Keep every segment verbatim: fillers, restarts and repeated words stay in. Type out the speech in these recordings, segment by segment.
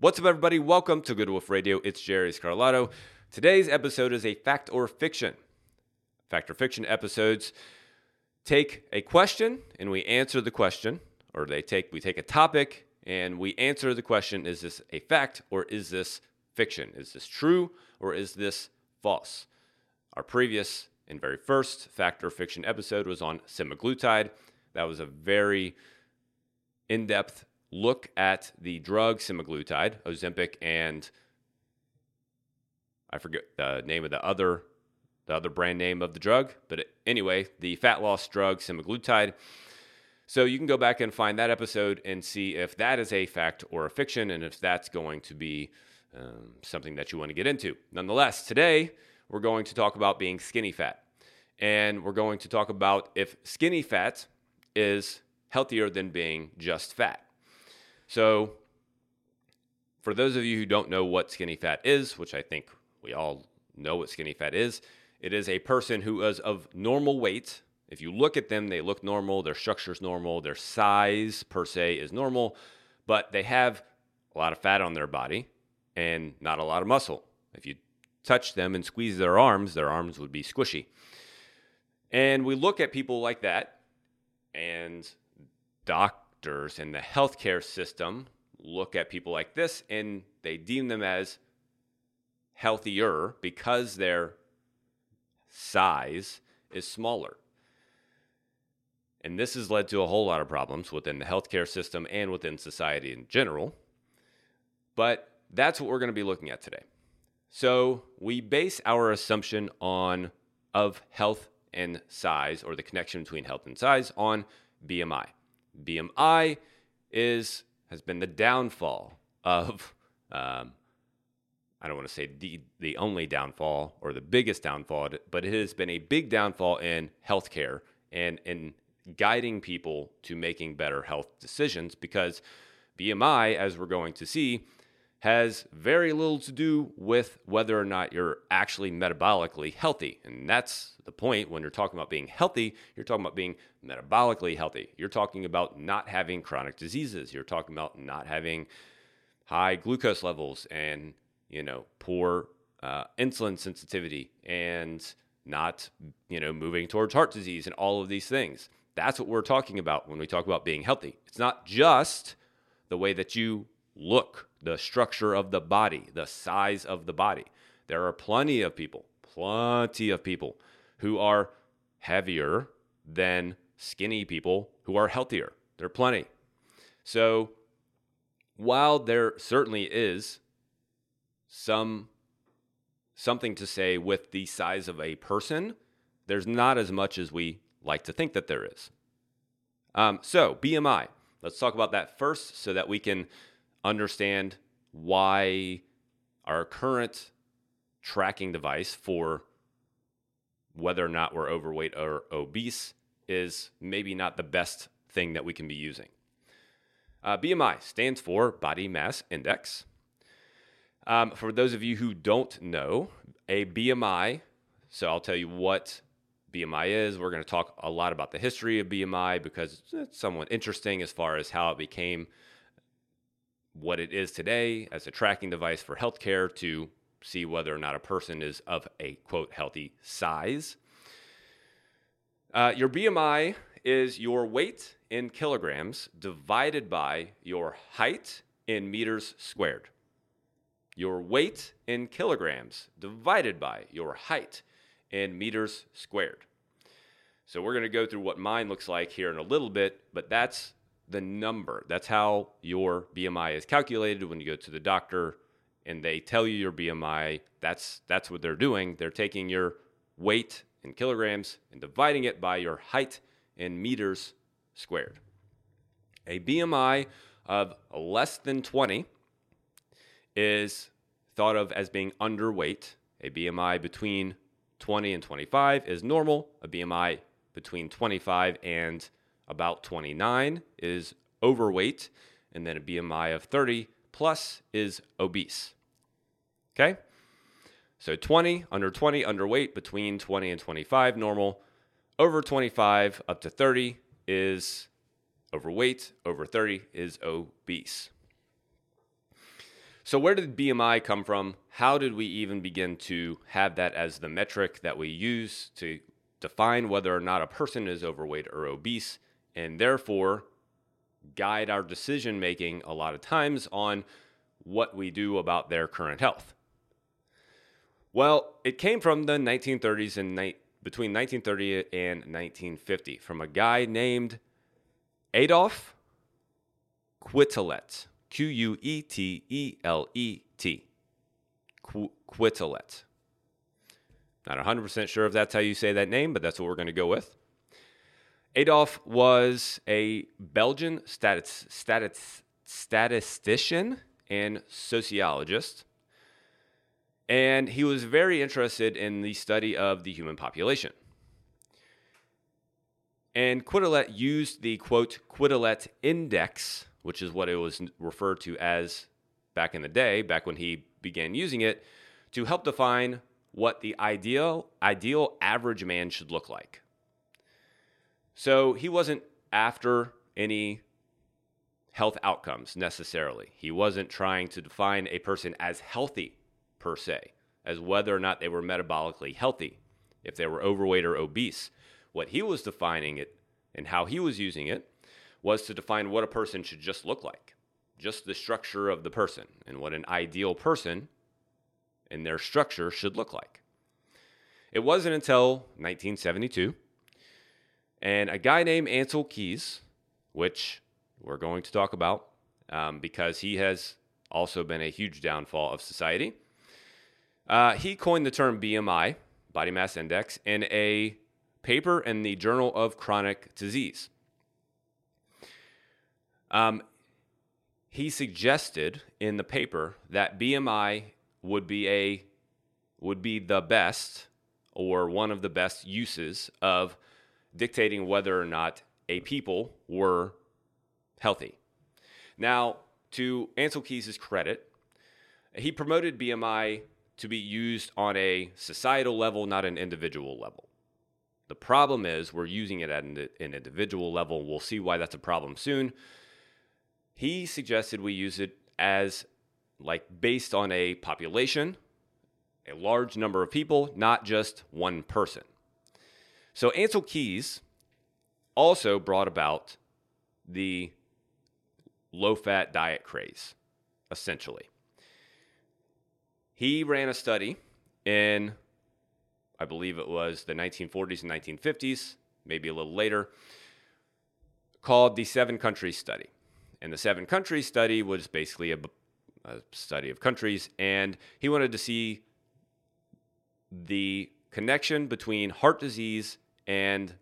What's up, everybody? Welcome to Good Wolf Radio. It's Jerry Scarlato. Today's episode is a fact or fiction. Fact or fiction episodes take a question and we answer the question, or they take we take a topic and we answer the question: is this a fact or is this fiction? Is this true or is this false? Our previous and very first fact or fiction episode was on semaglutide. That was a very in-depth look at the drug semaglutide, Ozempic, and I forget the name of the other the other brand name of the drug, but anyway, the fat loss drug semaglutide. So you can go back and find that episode and see if that is a fact or a fiction, and if that's going to be um, something that you want to get into. Nonetheless, today we're going to talk about being skinny fat, and we're going to talk about if skinny fat is healthier than being just fat. So for those of you who don't know what skinny fat is, which I think we all know what skinny fat is, it is a person who is of normal weight. If you look at them, they look normal, their structure's normal, their size per se is normal, but they have a lot of fat on their body and not a lot of muscle. If you touch them and squeeze their arms, their arms would be squishy. And we look at people like that, and doc and the healthcare system look at people like this and they deem them as healthier because their size is smaller. And this has led to a whole lot of problems within the healthcare system and within society in general. But that's what we're going to be looking at today. So we base our assumption on of health and size, or the connection between health and size, on B M I. B M I is has been the downfall of, um, I don't want to say the, the only downfall or the biggest downfall, but it has been a big downfall in healthcare and in guiding people to making better health decisions, because B M I, as we're going to see, has very little to do with whether or not you're actually metabolically healthy. And that's the point. When you're talking about being healthy, you're talking about being metabolically healthy. You're talking about not having chronic diseases. You're talking about not having high glucose levels and, you know, poor uh, insulin sensitivity and not, you know, moving towards heart disease and all of these things. That's what we're talking about when we talk about being healthy. It's not just the way that you look, the structure of the body, the size of the body. There are plenty of people, plenty of people who are heavier than skinny people who are healthier. There are plenty. So while there certainly is some something to say with the size of a person, there's not as much as we like to think that there is. Um, so B M I, let's talk about that first so that we can understand why our current tracking device for whether or not we're overweight or obese is maybe not the best thing that we can be using. Uh, B M I stands for Body Mass Index. Um, for those of you who don't know, a B M I, so I'll tell you what B M I is. We're going to talk a lot about the history of B M I because it's somewhat interesting as far as how it became what it is today as a tracking device for healthcare to see whether or not a person is of a, quote, healthy size. Uh, your B M I is your weight in kilograms divided by your height in meters squared. Your weight in kilograms divided by your height in meters squared. So we're going to go through what mine looks like here in a little bit, but that's the number. That's how your B M I is calculated when you go to the doctor and they tell you your B M I. That's that's what they're doing. They're taking your weight in kilograms and dividing it by your height in meters squared. A B M I of less than twenty is thought of as being underweight. A B M I between twenty and twenty-five is normal. A B M I between twenty-five and about twenty-nine is overweight, and then a B M I of thirty plus is obese. Okay? So twenty, under twenty, underweight, between twenty and twenty-five, normal. Over twenty-five, up to thirty is overweight. Over thirty is obese. So where did B M I come from? How did we even begin to have that as the metric that we use to define whether or not a person is overweight or obese, and therefore guide our decision-making a lot of times on what we do about their current health? Well, it came from the nineteen thirties and ni- between nineteen thirty and nineteen fifty from a guy named Adolf Quetelet. Q U E T E L E T. Qu- Quetelet. Not one hundred percent sure if that's how you say that name, but that's what we're going to go with. Adolf was a Belgian statis- statis- statistician and sociologist, and he was very interested in the study of the human population. And Quetelet used the, quote, Quetelet index, which is what it was referred to as back in the day, back when he began using it, to help define what the ideal ideal average man should look like. So he wasn't after any health outcomes necessarily. He wasn't trying to define a person as healthy per se, as whether or not they were metabolically healthy, if they were overweight or obese. What he was defining it and how he was using it was to define what a person should just look like, just the structure of the person and what an ideal person and their structure should look like. It wasn't until nineteen seventy-two, and a guy named Ancel Keys, which we're going to talk about um, because he has also been a huge downfall of society, uh, he coined the term B M I, body mass index, in a paper in the Journal of Chronic Disease. Um, he suggested in the paper that B M I would be a would be the best or one of the best uses of dictating whether or not a people were healthy. Now, to Ancel Keys' credit, he promoted B M I to be used on a societal level, not an individual level. The problem is we're using it at an, an individual level. We'll see why that's a problem soon. He suggested we use it as like based on a population, a large number of people, not just one person. So Ancel Keys also brought about the low-fat diet craze, essentially. He ran a study in, I believe it was the nineteen forties and nineteen fifties, maybe a little later, called the Seven Countries Study. And the Seven Countries Study was basically a, a study of countries, and he wanted to see the connection between heart disease and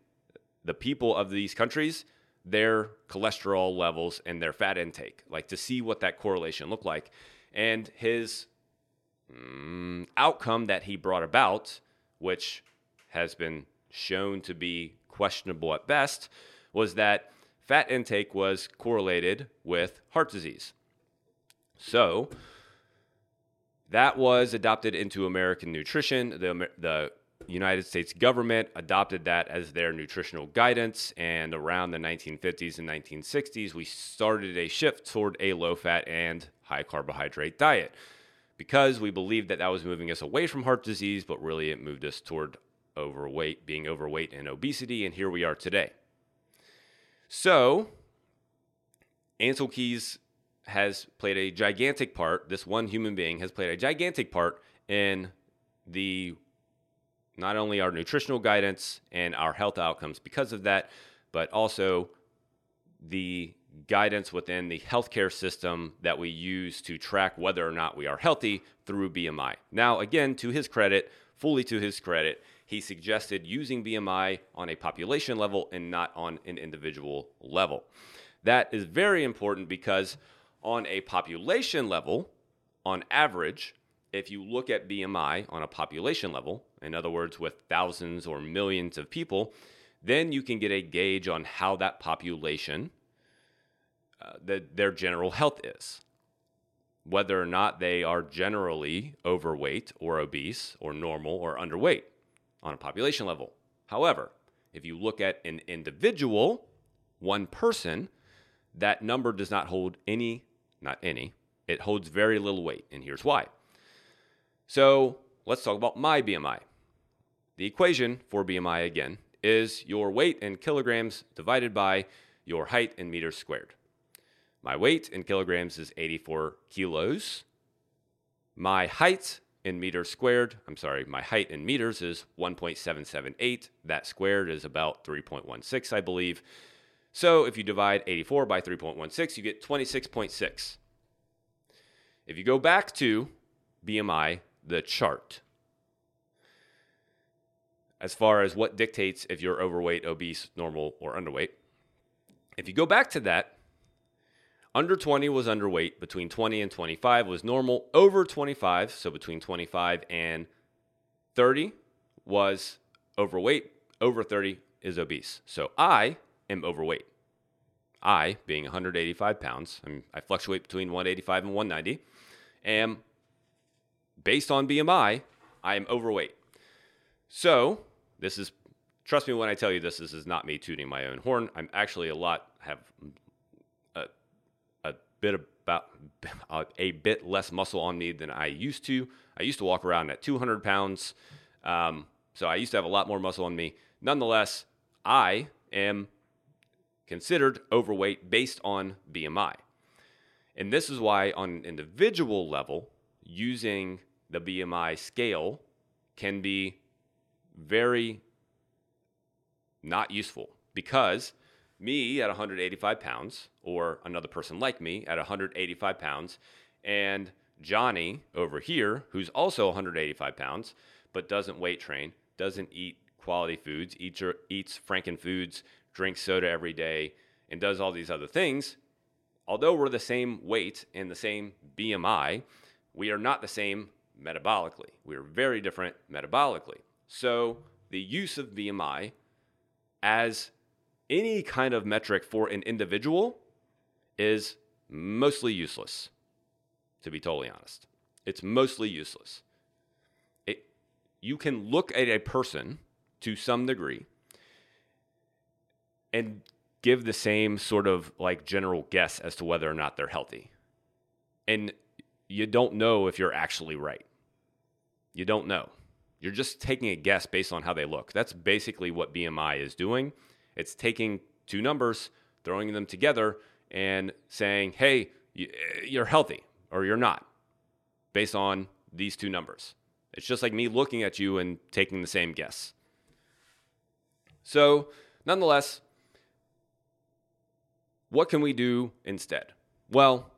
the people of these countries, their cholesterol levels, and their fat intake, like to see what that correlation looked like. And his mm, outcome that he brought about, which has been shown to be questionable at best, was that fat intake was correlated with heart disease. So that was adopted into American nutrition. The, the United States government adopted that as their nutritional guidance. And around the nineteen fifties and nineteen sixties, we started a shift toward a low-fat and high-carbohydrate diet because we believed that that was moving us away from heart disease, but really it moved us toward overweight, being overweight and obesity, and here we are today. So, Ancel Keys has played a gigantic part, this one human being has played a gigantic part in the, not only our nutritional guidance and our health outcomes because of that, but also the guidance within the healthcare system that we use to track whether or not we are healthy through B M I. Now, again, to his credit, fully to his credit, he suggested using B M I on a population level and not on an individual level. That is very important because on a population level, on average, if you look at B M I on a population level, in other words, with thousands or millions of people, then you can get a gauge on how that population, uh, the, their general health is, whether or not they are generally overweight or obese or normal or underweight on a population level. However, if you look at an individual, one person, that number does not hold any, not any, It holds very little weight, and here's why. So let's talk about my B M I. The equation for B M I, again, is your weight in kilograms divided by your height in meters squared. My weight in kilograms is eighty-four kilos. My height in meters squared, I'm sorry, my height in meters is one point seven seven eight. That squared is about three point one six, I believe. So if you divide eighty-four by three point one six, you get twenty-six point six. If you go back to B M I, the chart, as far as what dictates if you're overweight, obese, normal, or underweight, if you go back to that, under twenty was underweight, between twenty and twenty-five was normal, over twenty-five, so between twenty-five and thirty was overweight, over thirty is obese. So I am overweight. I, being one hundred eighty-five pounds, I mean, I fluctuate between one eighty-five and one ninety, am, based on B M I, I am overweight. So this is, trust me when I tell you this, this is not me tooting my own horn. I'm actually a lot, have a, a bit about, a bit less muscle on me than I used to. I used to walk around at two hundred pounds. Um, so I used to have a lot more muscle on me. Nonetheless, I am considered overweight based on B M I. And this is why on an individual level, using the B M I scale can be very not useful, because me at one hundred eighty-five pounds, or another person like me at one hundred eighty-five pounds, and Johnny over here, who's also one hundred eighty-five pounds, but doesn't weight train, doesn't eat quality foods, eats, or eats Franken foods, drinks soda every day, and does all these other things, although we're the same weight and the same B M I, we are not the same metabolically. We are very different metabolically. So the use of B M I as any kind of metric for an individual is mostly useless, to be totally honest. It's mostly useless. It, you can look at a person to some degree and give the same sort of like general guess as to whether or not they're healthy. And you don't know if you're actually right. You don't know. You're just taking a guess based on how they look. That's basically what B M I is doing. It's taking two numbers, throwing them together, and saying, hey, you're healthy or you're not based on these two numbers. It's just like me looking at you and taking the same guess. So, nonetheless, what can we do instead? Well,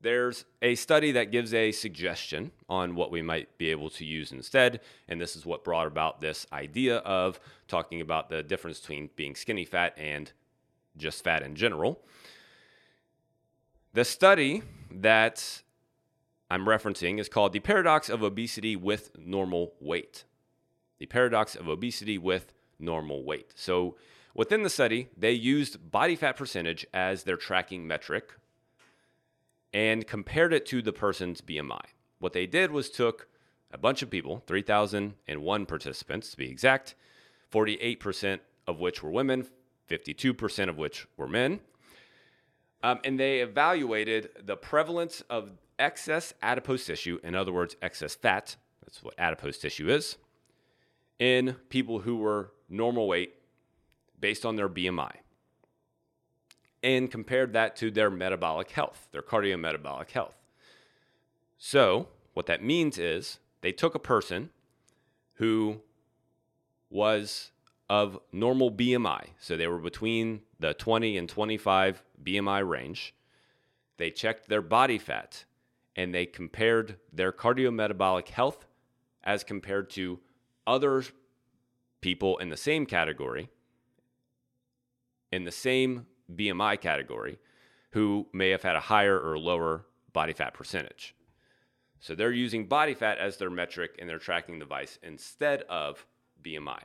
there's a study that gives a suggestion on what we might be able to use instead, and this is what brought about this idea of talking about the difference between being skinny fat and just fat in general. The study that I'm referencing is called The Paradox of Obesity with Normal Weight. The Paradox of Obesity with Normal Weight. So within the study, they used body fat percentage as their tracking metric and compared it to the person's B M I. What they did was took a bunch of people, three thousand one participants to be exact, forty-eight percent of which were women, fifty-two percent of which were men, um, and they evaluated the prevalence of excess adipose tissue, in other words, excess fat, that's what adipose tissue is, in people who were normal weight based on their B M I, and compared that to their metabolic health, their cardiometabolic health. So what that means is they took a person who was of normal B M I, so they were between the twenty and twenty-five B M I range. They checked their body fat, and they compared their cardiometabolic health as compared to other people in the same category, in the same B M I category, who may have had a higher or lower body fat percentage. So they're using body fat as their metric and their tracking device instead of B M I.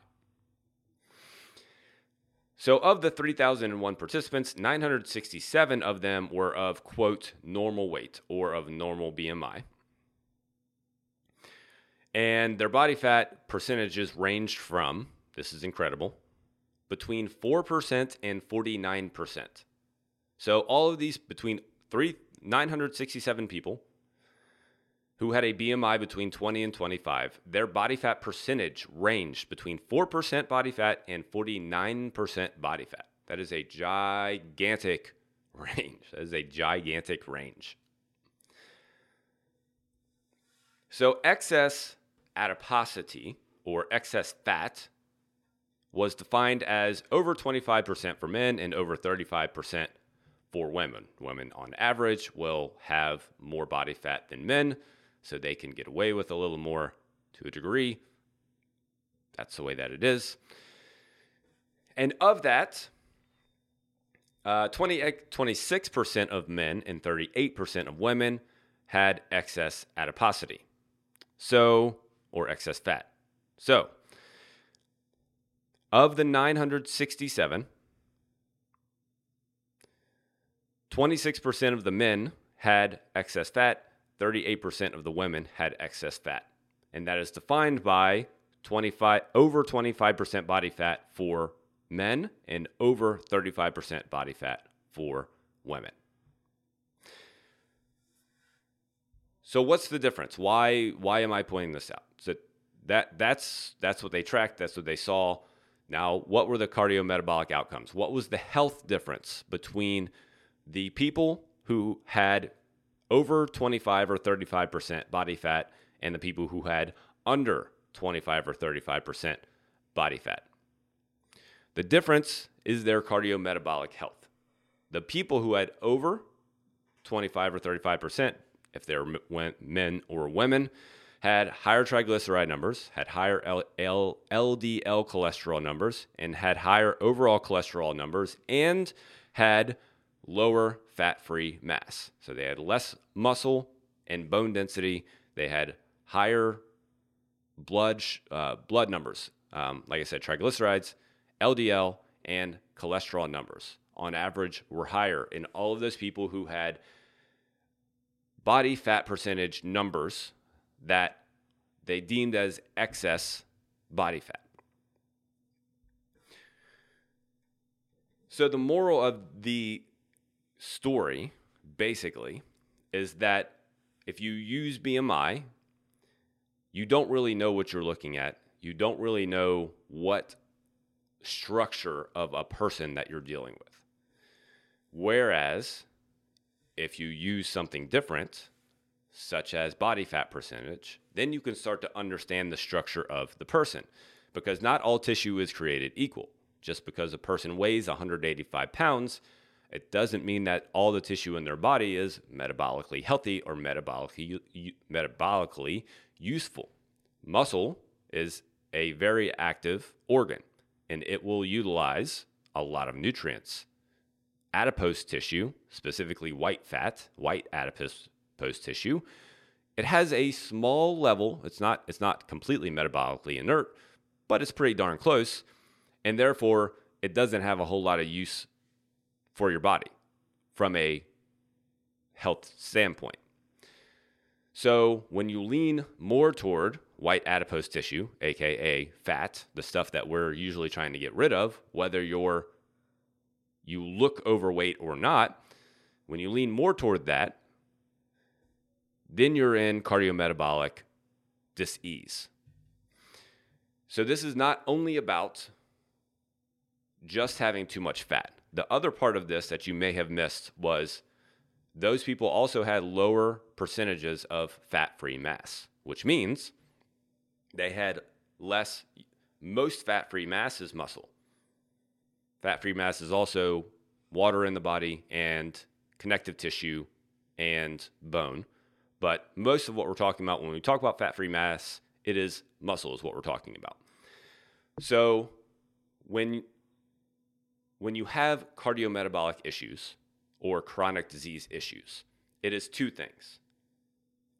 So of the three thousand one participants, nine hundred sixty-seven of them were of, quote, normal weight or of normal B M I. And their body fat percentages ranged from, this is incredible, between four percent and forty-nine percent. So all of these between three nine hundred sixty-seven people who had a B M I between twenty and twenty-five. Their body fat percentage ranged between four percent body fat and forty-nine percent body fat. That is a gigantic range. That is a gigantic range. So excess adiposity or excess fat was defined as over twenty-five percent for men and over thirty-five percent for women. Women on average will have more body fat than men, so they can get away with a little more to a degree. That's the way that it is. And of that, uh, twenty-six percent of men and thirty-eight percent of women had excess adiposity, so or excess fat. So, of the nine hundred sixty-seven, twenty-six percent of the men had excess fat, thirty-eight percent of the women had excess fat. And that is defined by twenty-five over twenty-five percent body fat for men and over thirty-five percent body fat for women. So what's the difference? Why why am I pointing this out? So that that's that's what they tracked, that's what they saw. Now, what were the cardiometabolic outcomes? What was the health difference between the people who had over twenty-five or thirty-five percent body fat and the people who had under twenty-five or thirty-five percent body fat? The difference is their cardiometabolic health. The people who had over twenty-five or thirty-five percent, if they were men or women, had higher triglyceride numbers, had higher L D L cholesterol numbers, and had higher overall cholesterol numbers, and had lower fat-free mass. So they had less muscle and bone density. They had higher blood uh, blood numbers. Um, like I said, triglycerides, L D L, and cholesterol numbers on average were higher in all of those people who had body fat percentage numbers that they deemed as excess body fat. So the moral of the story, basically, is that if you use B M I, you don't really know what you're looking at. You don't really know what structure of a person that you're dealing with. Whereas, if you use something different, such as body fat percentage, then you can start to understand the structure of the person, because not all tissue is created equal. Just because a person weighs one hundred eighty-five pounds, it doesn't mean that all the tissue in their body is metabolically healthy or metabolically metabolically useful. Muscle is a very active organ, and it will utilize a lot of nutrients. Adipose tissue, specifically white fat, white adipose post tissue, it has a small level. It's not, it's not completely metabolically inert, but it's pretty darn close. And therefore, it doesn't have a whole lot of use for your body from a health standpoint. So when you lean more toward white adipose tissue, aka fat, the stuff that we're usually trying to get rid of, whether you're you look overweight or not, when you lean more toward that, then you're in cardiometabolic disease. So this is not only about just having too much fat. The other part of this that you may have missed was those people also had lower percentages of fat-free mass, which means they had less. Most fat-free mass is muscle. Fat-free mass is also water in the body and connective tissue and bone. But most of what we're talking about when we talk about fat-free mass, it is muscle is what we're talking about. So when, when you have cardiometabolic issues or chronic disease issues, it is two things.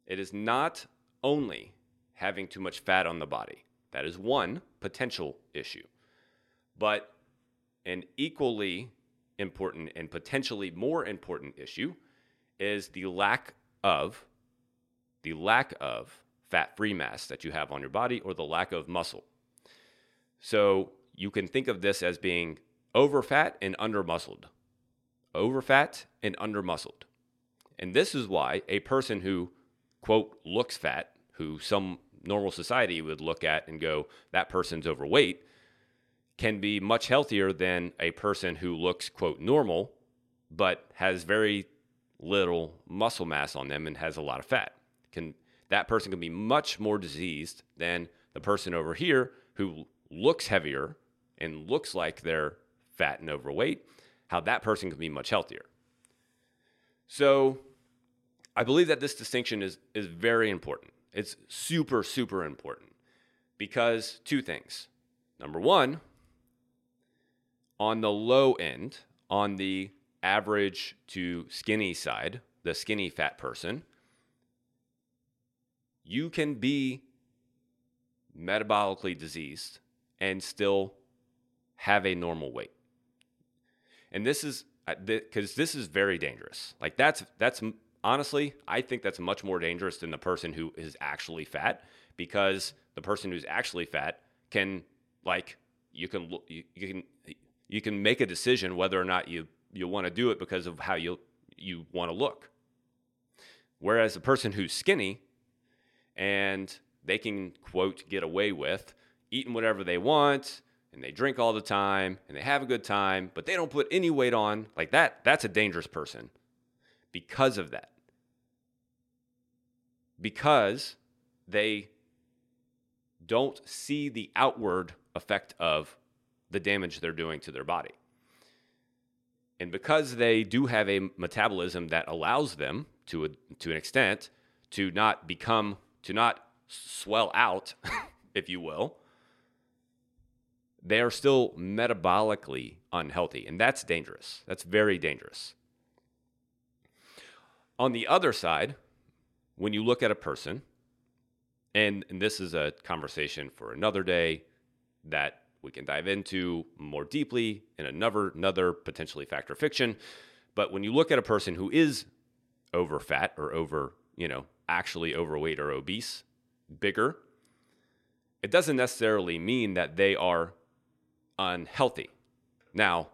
It is not only having too much fat on the body. That is one potential issue. But an equally important and potentially more important issue is the lack of the lack of fat-free mass that you have on your body or the lack of muscle. So you can think of this as being overfat and undermuscled. Overfat and undermuscled. And this is why a person who, quote, looks fat, who some normal society would look at and go, that person's overweight, can be much healthier than a person who looks, quote, normal, but has very little muscle mass on them and has a lot of fat. Can that person can be much more diseased than the person over here who looks heavier and looks like they're fat and overweight, how that person can be much healthier. So I believe that this distinction is, is very important. It's super, super important because two things. Number one, on the low end, on the average to skinny side, the skinny fat person, you can be metabolically diseased and still have a normal weight. And this is, because this is very dangerous. Like that's, that's honestly, I think that's much more dangerous than the person who is actually fat, because the person who's actually fat can, like, you can, you, you can, you can make a decision whether or not you, you want to do it because of how you, you want to look. Whereas the person who's skinny and they can, quote, get away with eating whatever they want, and they drink all the time, and they have a good time, but they don't put any weight on, like that, that's a dangerous person because of that. Because they don't see the outward effect of the damage they're doing to their body. And because they do have a metabolism that allows them, to a, to an extent, to not become, to not swell out, if you will, they are still metabolically unhealthy, and that's dangerous. That's very dangerous. On the other side, when you look at a person, and, and this is a conversation for another day that we can dive into more deeply in another, another potentially fact or fiction, but when you look at a person who is over fat or over, you know, actually overweight or obese, bigger, it doesn't necessarily mean that they are unhealthy. Now,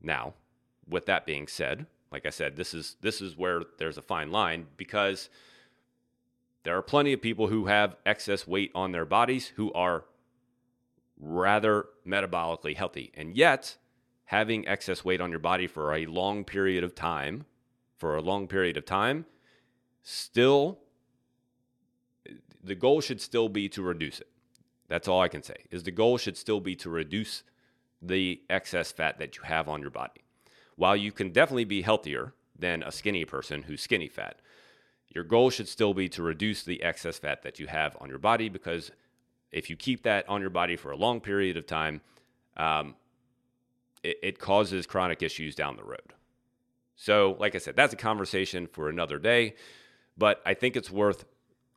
now, with that being said, like I said, this is this is where there's a fine line, because there are plenty of people who have excess weight on their bodies who are rather metabolically healthy. And yet, having excess weight on your body for a long period of time, for a long period of time, still, the goal should still be to reduce it. That's all I can say, is the goal should still be to reduce the excess fat that you have on your body. While you can definitely be healthier than a skinny person who's skinny fat, your goal should still be to reduce the excess fat that you have on your body, because if you keep that on your body for a long period of time, um, it, it causes chronic issues down the road. So, like I said, that's a conversation for another day, but I think it's worth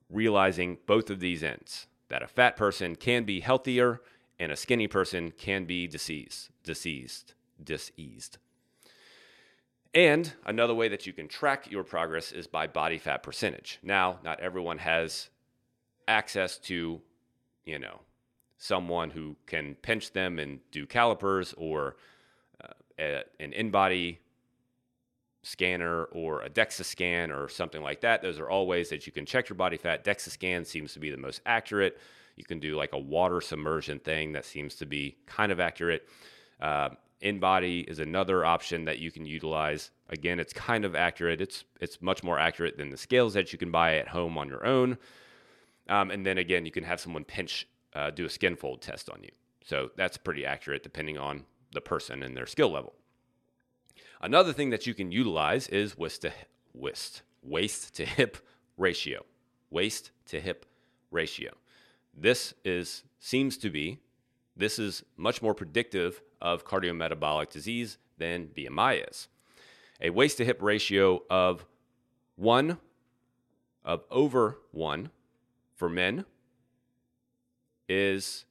realizing both of these ends, that a fat person can be healthier and a skinny person can be diseased, diseased, diseased. And another way that you can track your progress is by body fat percentage. Now, not everyone has access to, you know, someone who can pinch them and do calipers or uh, a, an in-body scanner or a DEXA scan or something like that. Those are all ways that you can check your body fat. DEXA scan seems to be the most accurate. You can do like a water submersion thing that seems to be kind of accurate. Uh, in-body is another option that you can utilize. Again, it's kind of accurate. It's it's much more accurate than the scales that you can buy at home on your own. Um, and then again, you can have someone pinch, uh, do a skin fold test on you. So that's pretty accurate depending on the person and their skill level. Another thing that you can utilize is waist to waist, waist to hip ratio, waist to hip ratio. This is seems to be, this is much more predictive of cardiometabolic disease than B M I is. A waist to hip ratio of one, of over one for men is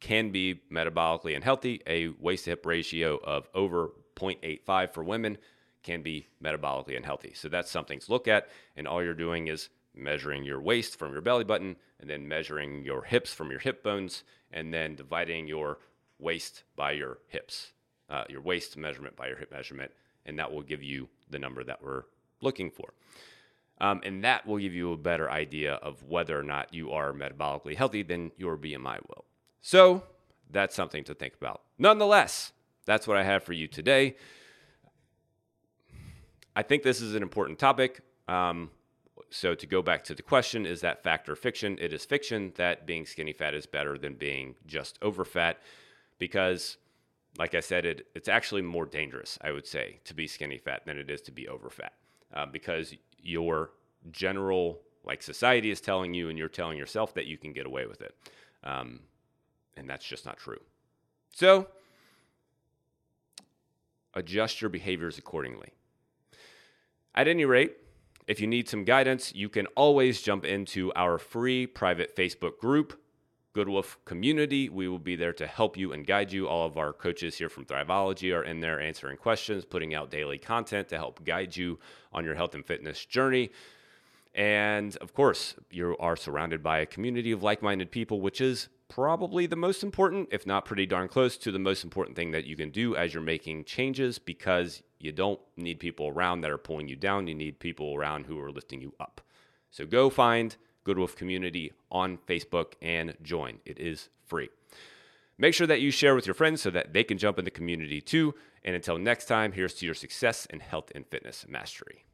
can be metabolically unhealthy. A waist to hip ratio of over zero point eight five for women can be metabolically unhealthy. So that's something to look at, and all you're doing is measuring your waist from your belly button and then measuring your hips from your hip bones and then dividing your waist by your hips, uh, your waist measurement by your hip measurement, and that will give you the number that we're looking for. Um, and that will give you a better idea of whether or not you are metabolically healthy than your B M I will. So that's something to think about. Nonetheless, that's what I have for you today. I think this is an important topic. Um, so to go back to the question, is that fact or fiction? It is fiction that being skinny fat is better than being just over fat because, like I said, it, it's actually more dangerous, I would say, to be skinny fat than it is to be over fat uh, because your general, like society is telling you and you're telling yourself that you can get away with it. Um, and that's just not true. So adjust your behaviors accordingly. At any rate, if you need some guidance, you can always jump into our free private Facebook group, Good Wolf Community. We will be there to help you and guide you. All of our coaches here from Thriveology are in there answering questions, putting out daily content to help guide you on your health and fitness journey. And of course, you are surrounded by a community of like-minded people, which is probably the most important, if not pretty darn close to the most important thing that you can do as you're making changes, because you don't need people around that are pulling you down. You need people around who are lifting you up. So go find Good Wolf Community on Facebook and join. It is free. Make sure that you share with your friends so that they can jump in the community too. And until next time, here's to your success in health and fitness mastery.